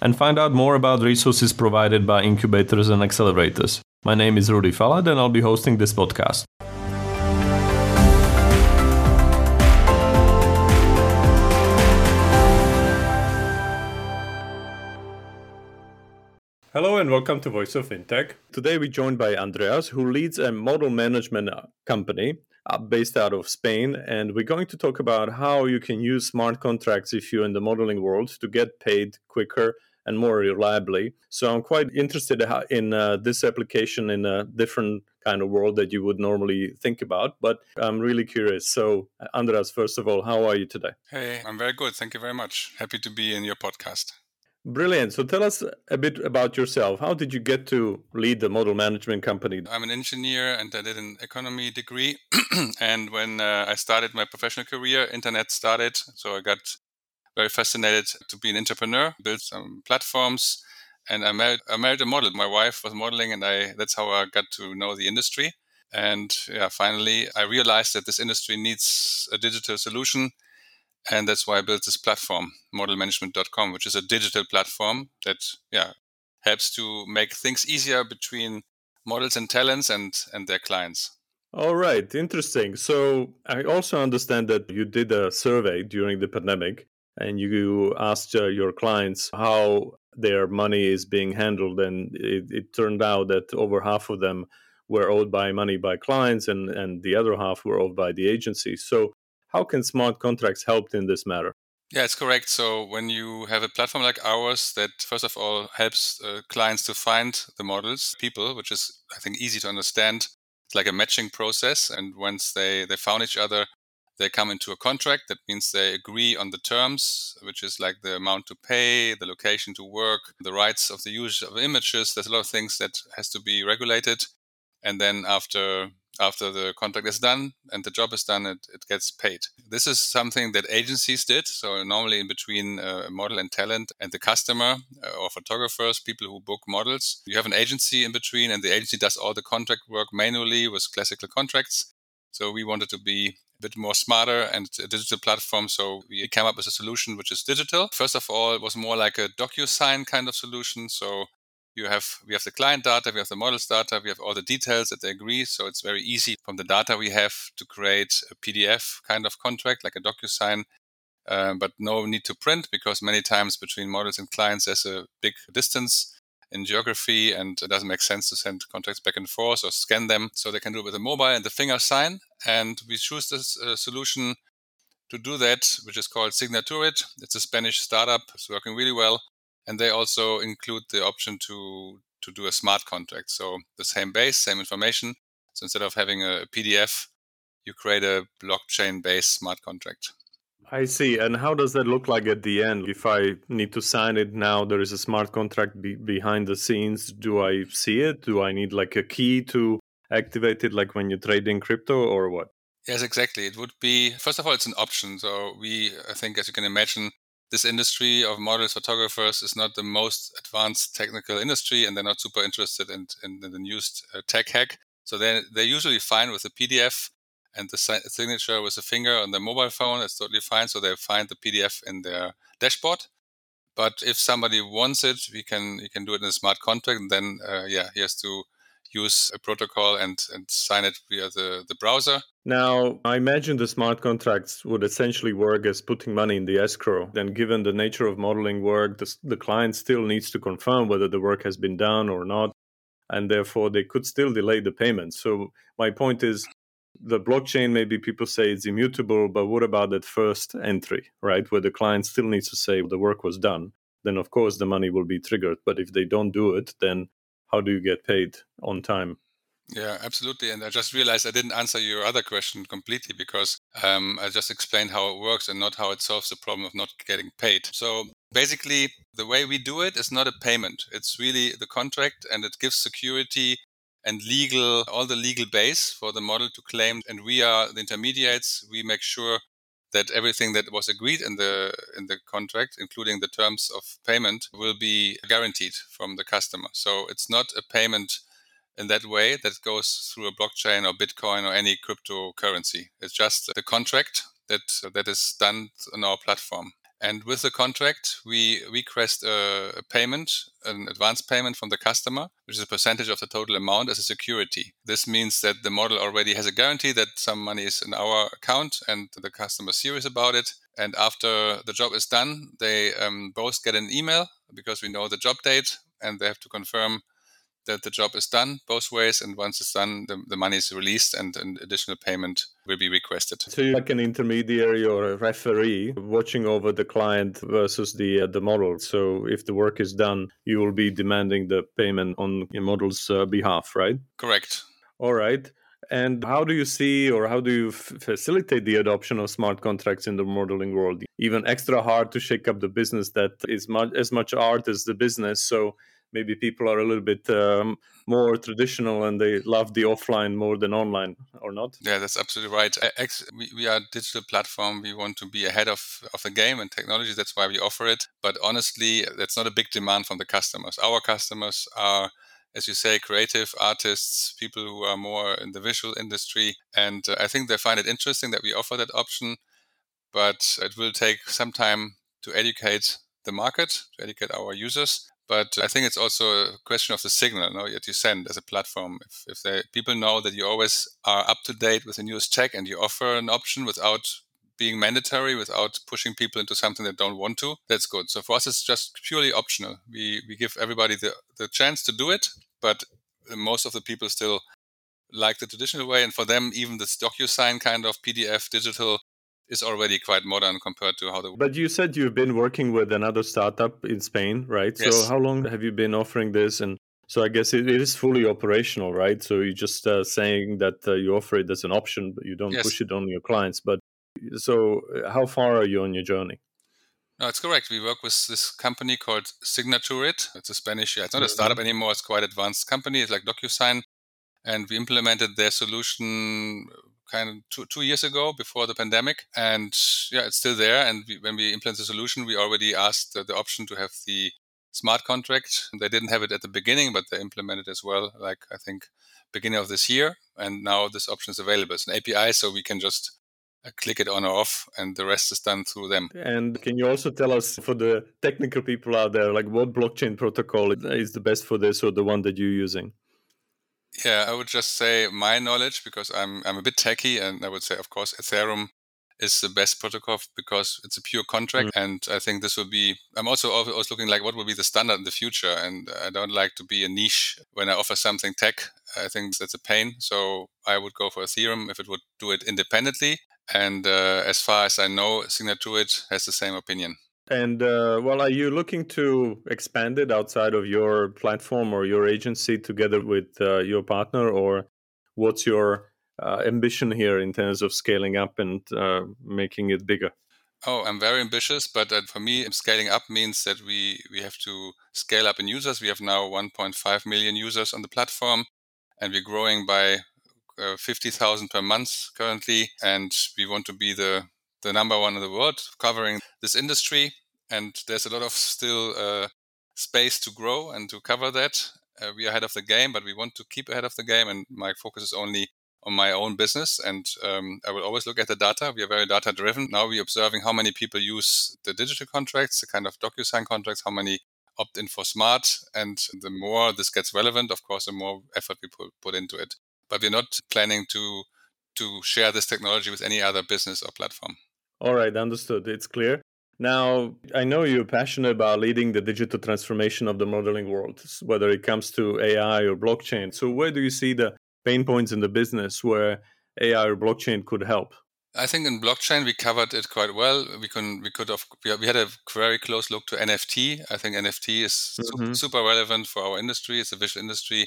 and find out more about resources provided by incubators and accelerators. My name is Rudy Falad and I'll be hosting this podcast. Hello and welcome to Voice of Fintech. Today we're joined by Andreas, who leads a model management company based out of Spain, and we're going to talk about how you can use smart contracts if you're in the modeling world to get paid quicker and more reliably. So I'm quite interested in this application in a different kind of world that you would normally think about, but I'm really curious. So Andreas, first of all, how are you today? Hey, I'm very good. Thank you very much. Happy to be in your podcast. Brilliant. So tell us a bit about yourself. How did you get to lead the model management company? I'm an engineer and I did an economy degree. And when I started my professional career, internet started. So I got very fascinated to be an entrepreneur, built some platforms, and I married a model. My wife was modeling and that's how I got to know the industry. And finally, I realized that this industry needs a digital solution. And that's why I built this platform, modelmanagement.com, which is a digital platform that helps to make things easier between models and talents and their clients. All right. Interesting. So I also understand that you did a survey during the pandemic and you asked your clients how their money is being handled. And it turned out that over half of them were owed by money by clients and the other half were owed by the agency. So how can smart contracts help in this matter? Yeah, it's correct. So when you have a platform like ours that, first of all, helps clients to find the models, people, which is, I think, easy to understand. It's like a matching process. And once they found each other, they come into a contract. That means they agree on the terms, which is like the amount to pay, the location to work, the rights of the use of images. There's a lot of things that has to be regulated. And then after the contract is done and the job is done, it gets paid. This is something that agencies did. So normally in between a model and talent and the customer or photographers, people who book models, you have an agency in between and the agency does all the contract work manually with classical contracts. So we wanted to be a bit more smarter and a digital platform. So we came up with a solution which is digital. First of all, it was more like a DocuSign kind of solution. So we have the client data, we have the models data, we have all the details that they agree. So it's very easy from the data we have to create a PDF kind of contract, like a DocuSign, but no need to print because many times between models and clients there's a big distance in geography and it doesn't make sense to send contracts back and forth or scan them. So they can do it with a mobile and the finger sign. And we choose this solution to do that, which is called Signaturit. It's a Spanish startup. It's working really well. And they also include the option to do a smart contract. So the same base, same information. So instead of having a PDF, you create a blockchain-based smart contract. I see. And how does that look like at the end? If I need to sign it now, there is a smart contract behind the scenes. Do I see it? Do I need like a key to activate it, like when you trade in crypto or what? Yes, exactly. It would be, first of all, it's an option. So I think, as you can imagine, this industry of models, photographers is not the most advanced technical industry and they're not super interested in the newest tech hack. So they're usually fine with the PDF and the signature with a finger on their mobile phone. That's totally fine. So they find the PDF in their dashboard. But if somebody wants it, you can do it in a smart contract. And then, he has to use a protocol and sign it via the browser. Now, I imagine the smart contracts would essentially work as putting money in the escrow. Then given the nature of modeling work, the client still needs to confirm whether the work has been done or not, and therefore they could still delay the payment. So my point is, the blockchain, maybe people say it's immutable, but what about that first entry, right, where the client still needs to say the work was done? Then, of course, the money will be triggered. But if they don't do it, then how do you get paid on time? Yeah, absolutely. And I just realized I didn't answer your other question completely because I just explained how it works and not how it solves the problem of not getting paid. So Basically, the way we do it is not a payment. It's really the contract, and it gives security and all the legal base for the model to claim. And we are the intermediates. We make sure that everything that was agreed in the contract, including the terms of payment, will be guaranteed from the customer. So it's not a payment in that way that goes through a blockchain or Bitcoin or any cryptocurrency. It's just the contract that is done on our platform. And with the contract, we request a payment, an advance payment from the customer, which is a percentage of the total amount as a security. This means that the model already has a guarantee that some money is in our account and the customer is serious about it. And after the job is done, they both get an email, because we know the job date, and they have to confirm that the job is done both ways. And once it's done, the money is released and an additional payment will be requested. So you're like an intermediary or a referee watching over the client versus the model. So if the work is done, you will be demanding the payment on your model's behalf, right? Correct. All right. And how do you see, or how do you facilitate the adoption of smart contracts in the modeling world? Even extra hard to shake up the business that is as much art as the business. So maybe people are a little bit more traditional and they love the offline more than online, or not? Yeah, that's absolutely right. We are a digital platform. We want to be ahead of the game and technology. That's why we offer it. But honestly, that's not a big demand from the customers. Our customers are, as you say, creative artists, people who are more in the visual industry. And I think they find it interesting that we offer that option. But it will take some time to educate the market, to educate our users. But I think it's also a question of the signal that you send as a platform. If people know that you always are up to date with the newest tech and you offer an option without being mandatory, without pushing people into something they don't want to, that's good. So for us, it's just purely optional. We give everybody the chance to do it, but most of the people still like the traditional way. And for them, even this DocuSign kind of PDF digital is already quite modern compared to how the... But you said you've been working with another startup in Spain, right? Yes. So how long have you been offering this? And so I guess it is fully operational, right? So you're just saying that you offer it as an option, but you don't push it on your clients. But so how far are you on your journey? No, it's correct. We work with this company called Signaturit. It's a Spanish... Yeah, it's not a startup anymore. It's quite advanced company. It's like DocuSign. And we implemented their solution kind of two years ago, before the pandemic, and it's still there. And when we implement the solution, we already asked the option to have the smart contract. They didn't have it at the beginning, but they implemented as well, like I think beginning of this year. And now this option is available. It's an API, so we can just click it on or off, and the rest is done through them. And can you also tell us, for the technical people out there, like what blockchain protocol is the best for this, or the one that you're using? Yeah, I would just say my knowledge, because I'm a bit techie, and I would say, of course, Ethereum is the best protocol because it's a pure contract. Mm-hmm. And I think this will be... I'm also looking like what will be the standard in the future. And I don't like to be a niche when I offer something tech. I think that's a pain. So I would go for Ethereum if it would do it independently. And as far as I know, Signaturit has the same opinion. And are you looking to expand it outside of your platform or your agency together with your partner? Or what's your ambition here in terms of scaling up and making it bigger? Oh, I'm very ambitious, but for me, scaling up means that we have to scale up in users. We have now 1.5 million users on the platform, and we're growing by 50,000 per month currently. And we want to be the number one in the world, covering this industry. And there's a lot of still space to grow and to cover that. We are ahead of the game, but we want to keep ahead of the game. And my focus is only on my own business. And I will always look at the data. We are very data-driven. Now we're observing how many people use the digital contracts, the kind of DocuSign contracts, how many opt in for smart. And the more this gets relevant, of course, the more effort we put into it. But we're not planning to share this technology with any other business or platform. All right, understood. It's clear. Now, I know you're passionate about leading the digital transformation of the modeling world, whether it comes to AI or blockchain. So where do you see the pain points in the business where AI or blockchain could help? I think in blockchain, we covered it quite well. We had a very close look to NFT. I think NFT is super relevant for our industry. It's a visual industry.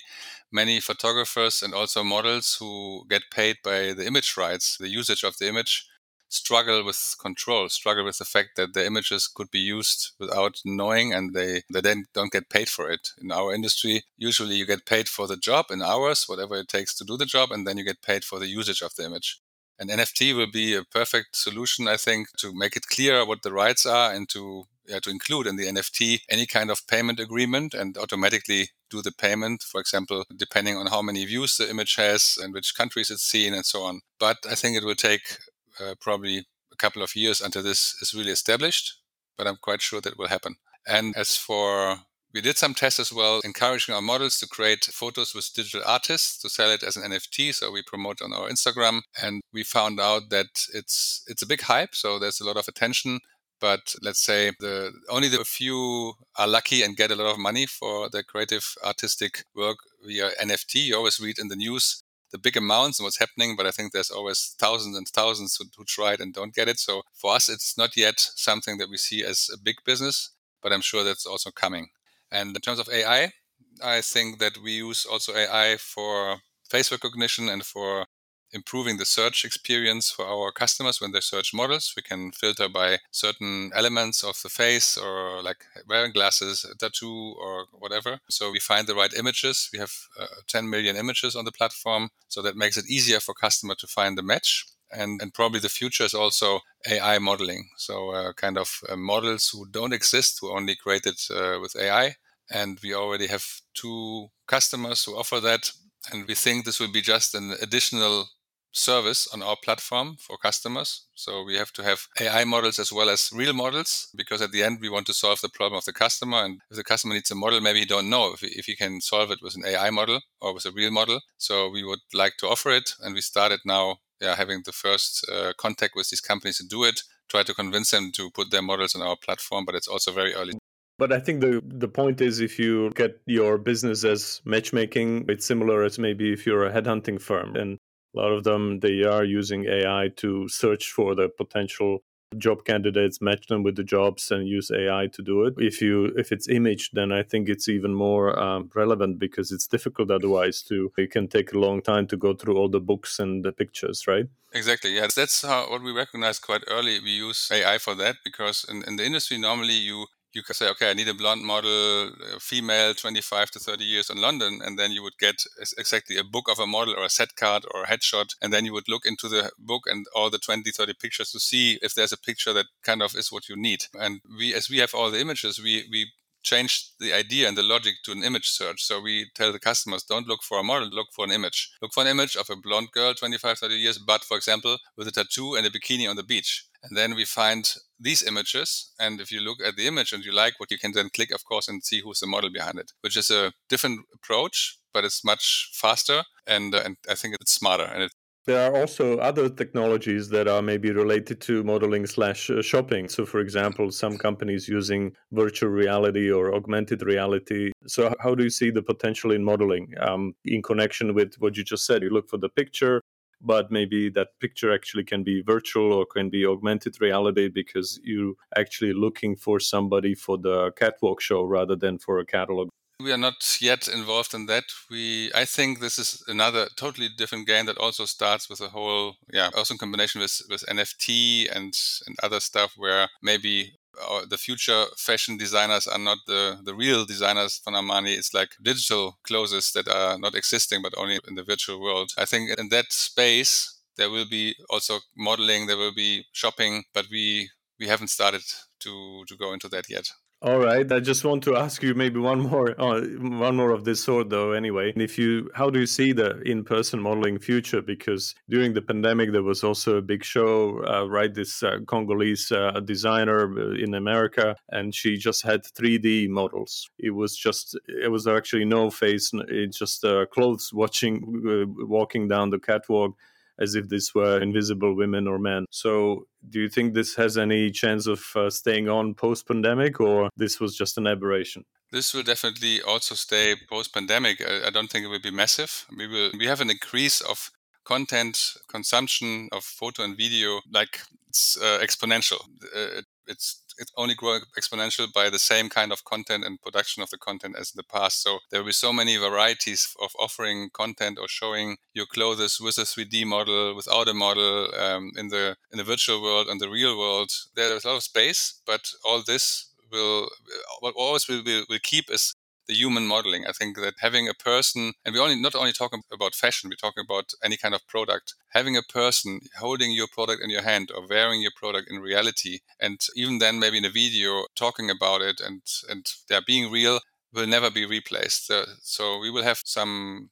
Many photographers and also models who get paid by the image rights, the usage of the image. struggle with control, struggle with the fact that the images could be used without knowing, and they then don't get paid for it. In our industry, usually you get paid for the job in hours, whatever it takes to do the job, and then you get paid for the usage of the image. And NFT will be a perfect solution, I think, to make it clear what the rights are and to include in the NFT any kind of payment agreement and automatically do the payment, for example, depending on how many views the image has and which countries it's seen and so on. But I think it will take probably a couple of years until this is really established, but I'm quite sure that will happen. And as for, we did some tests as well, encouraging our models to create photos with digital artists to sell it as an NFT. So we promote on our Instagram, and we found out that it's a big hype. So there's a lot of attention. But let's say only the few are lucky and get a lot of money for their creative artistic work via NFT. You always read in the news the big amounts and what's happening, but I think there's always thousands and thousands who try it and don't get it. So for us, it's not yet something that we see as a big business, but I'm sure that's also coming. And in terms of AI, I think that we use also AI for face recognition and for improving the search experience for our customers when they search models. We can filter by certain elements of the face, or like wearing glasses, a tattoo, or whatever. So we find the right images. We have 10 million images on the platform. So that makes it easier for customer to find the match. And probably the future is also AI modeling. So kind of models who don't exist, who only created with AI. And we already have 2 customers who offer that. And we think this will be just an additional service on our platform for customers. So we have to have AI models as well as real models, because at the end we want to solve the problem of the customer. And if the customer needs a model, maybe he don't know if he can solve it with an AI model or with a real model. So we would like to offer it, and we started now having the first contact with these companies to do it, try to convince them to put their models on our platform, but it's also very early. But I think the point is, if you look at your business as matchmaking, it's similar as maybe if you're a headhunting firm. And a lot of them, they are using AI to search for the potential job candidates, match them with the jobs, and use AI to do it. If it's image, then I think it's even more relevant, because it's difficult otherwise to, it can take a long time to go through all the books and the pictures, right? Exactly. Yeah, that's what we recognized quite early. We use AI for that, because in the industry, normally you could say, okay, I need a blonde model, female, 25 to 30 years in London. And then you would get exactly a book of a model or a set card or a headshot. And then you would look into the book and all the 20, 30 pictures to see if there's a picture that kind of is what you need. And as we have all the images, we changed the idea and the logic to an image search. So we tell the customers, don't look for a model, look for an image. Look for an image of a blonde girl, 25, 30 years, but for example, with a tattoo and a bikini on the beach. And then we find these images. And if you look at the image and you like what you can then click, of course, and see who's the model behind it, which is a different approach, but it's much faster. And I think it's smarter. And there are also other technologies that are maybe related to modeling/shopping. So, for example, some companies using virtual reality or augmented reality. So how do you see the potential in modeling in connection with what you just said? You look for the picture, but maybe that picture actually can be virtual or can be augmented reality, because you're actually looking for somebody for the catwalk show rather than for a catalog. We are not yet involved in that. I think this is another totally different game that also starts with a whole, also in combination with NFT and other stuff, where maybe the future fashion designers are not the real designers from Armani. It's like digital clothes that are not existing, but only in the virtual world. I think in that space, there will be also modeling, there will be shopping, but we haven't started to go into that yet. All right. I just want to ask you maybe one more of this sort, though, anyway. How do you see the in-person modeling future? Because during the pandemic, there was also a big show, right? This Congolese designer in America, and she just had 3D models. It was actually no face. It's just clothes walking down the catwalk, as if these were invisible women or men. So do you think this has any chance of staying on post-pandemic, or this was just an aberration? This will definitely also stay post-pandemic. I don't think it will be massive. We have an increase of content consumption of photo and video, like it's exponential. it's only growing exponential by the same kind of content and production of the content as in the past. So there will be so many varieties of offering content or showing your clothes with a 3D model, without a model, in the virtual world and the real world. There's a lot of space, but all this will keep is the human modeling. I think that having a person, and we only not only talking about fashion, we're talking about any kind of product. Having a person holding your product in your hand or wearing your product in reality, and even then maybe in a video talking about it and being real, will never be replaced. So we will have some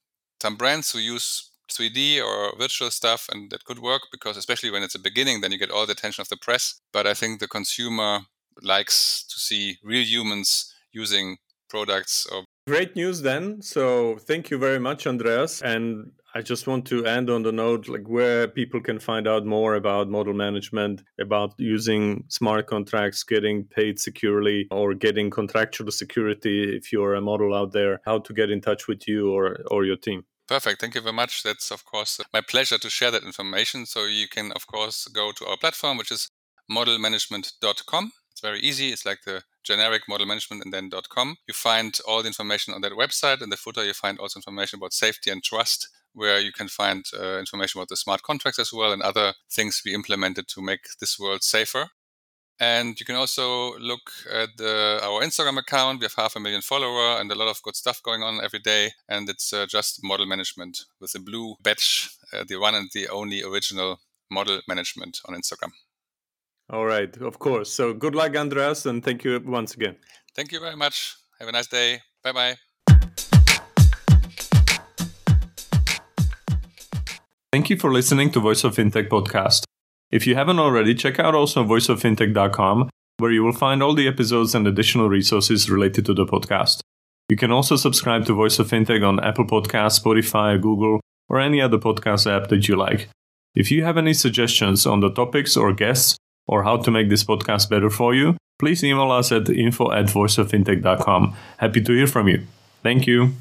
brands who use 3D or virtual stuff, and that could work because especially when it's a beginning, then you get all the attention of the press. But I think the consumer likes to see real humans using products. Great news then. So thank you very much, Andreas. And I just want to end on the note, like where people can find out more about model management, about using smart contracts, getting paid securely or getting contractual security if you're a model out there, how to get in touch with you or your team. Perfect. Thank you very much. That's, of course, my pleasure to share that information. So you can, of course, go to our platform, which is modelmanagement.com. It's very easy. It's like the generic model management and then .com. You find all the information on that website. In the footer, you find also information about safety and trust, where you can find information about the smart contracts as well and other things we implemented to make this world safer. And you can also look at our Instagram account. We have 500,000 followers and a lot of good stuff going on every day. And it's just model management with a blue badge, the one and the only original model management on Instagram. All right, of course. So good luck, Andreas, and thank you once again. Thank you very much. Have a nice day. Bye-bye. Thank you for listening to Voice of Fintech podcast. If you haven't already, check out also voiceoffintech.com, where you will find all the episodes and additional resources related to the podcast. You can also subscribe to Voice of Fintech on Apple Podcasts, Spotify, Google, or any other podcast app that you like. If you have any suggestions on the topics or guests, or how to make this podcast better for you, please email us at info@voiceoffintech.com. Happy to hear from you. Thank you.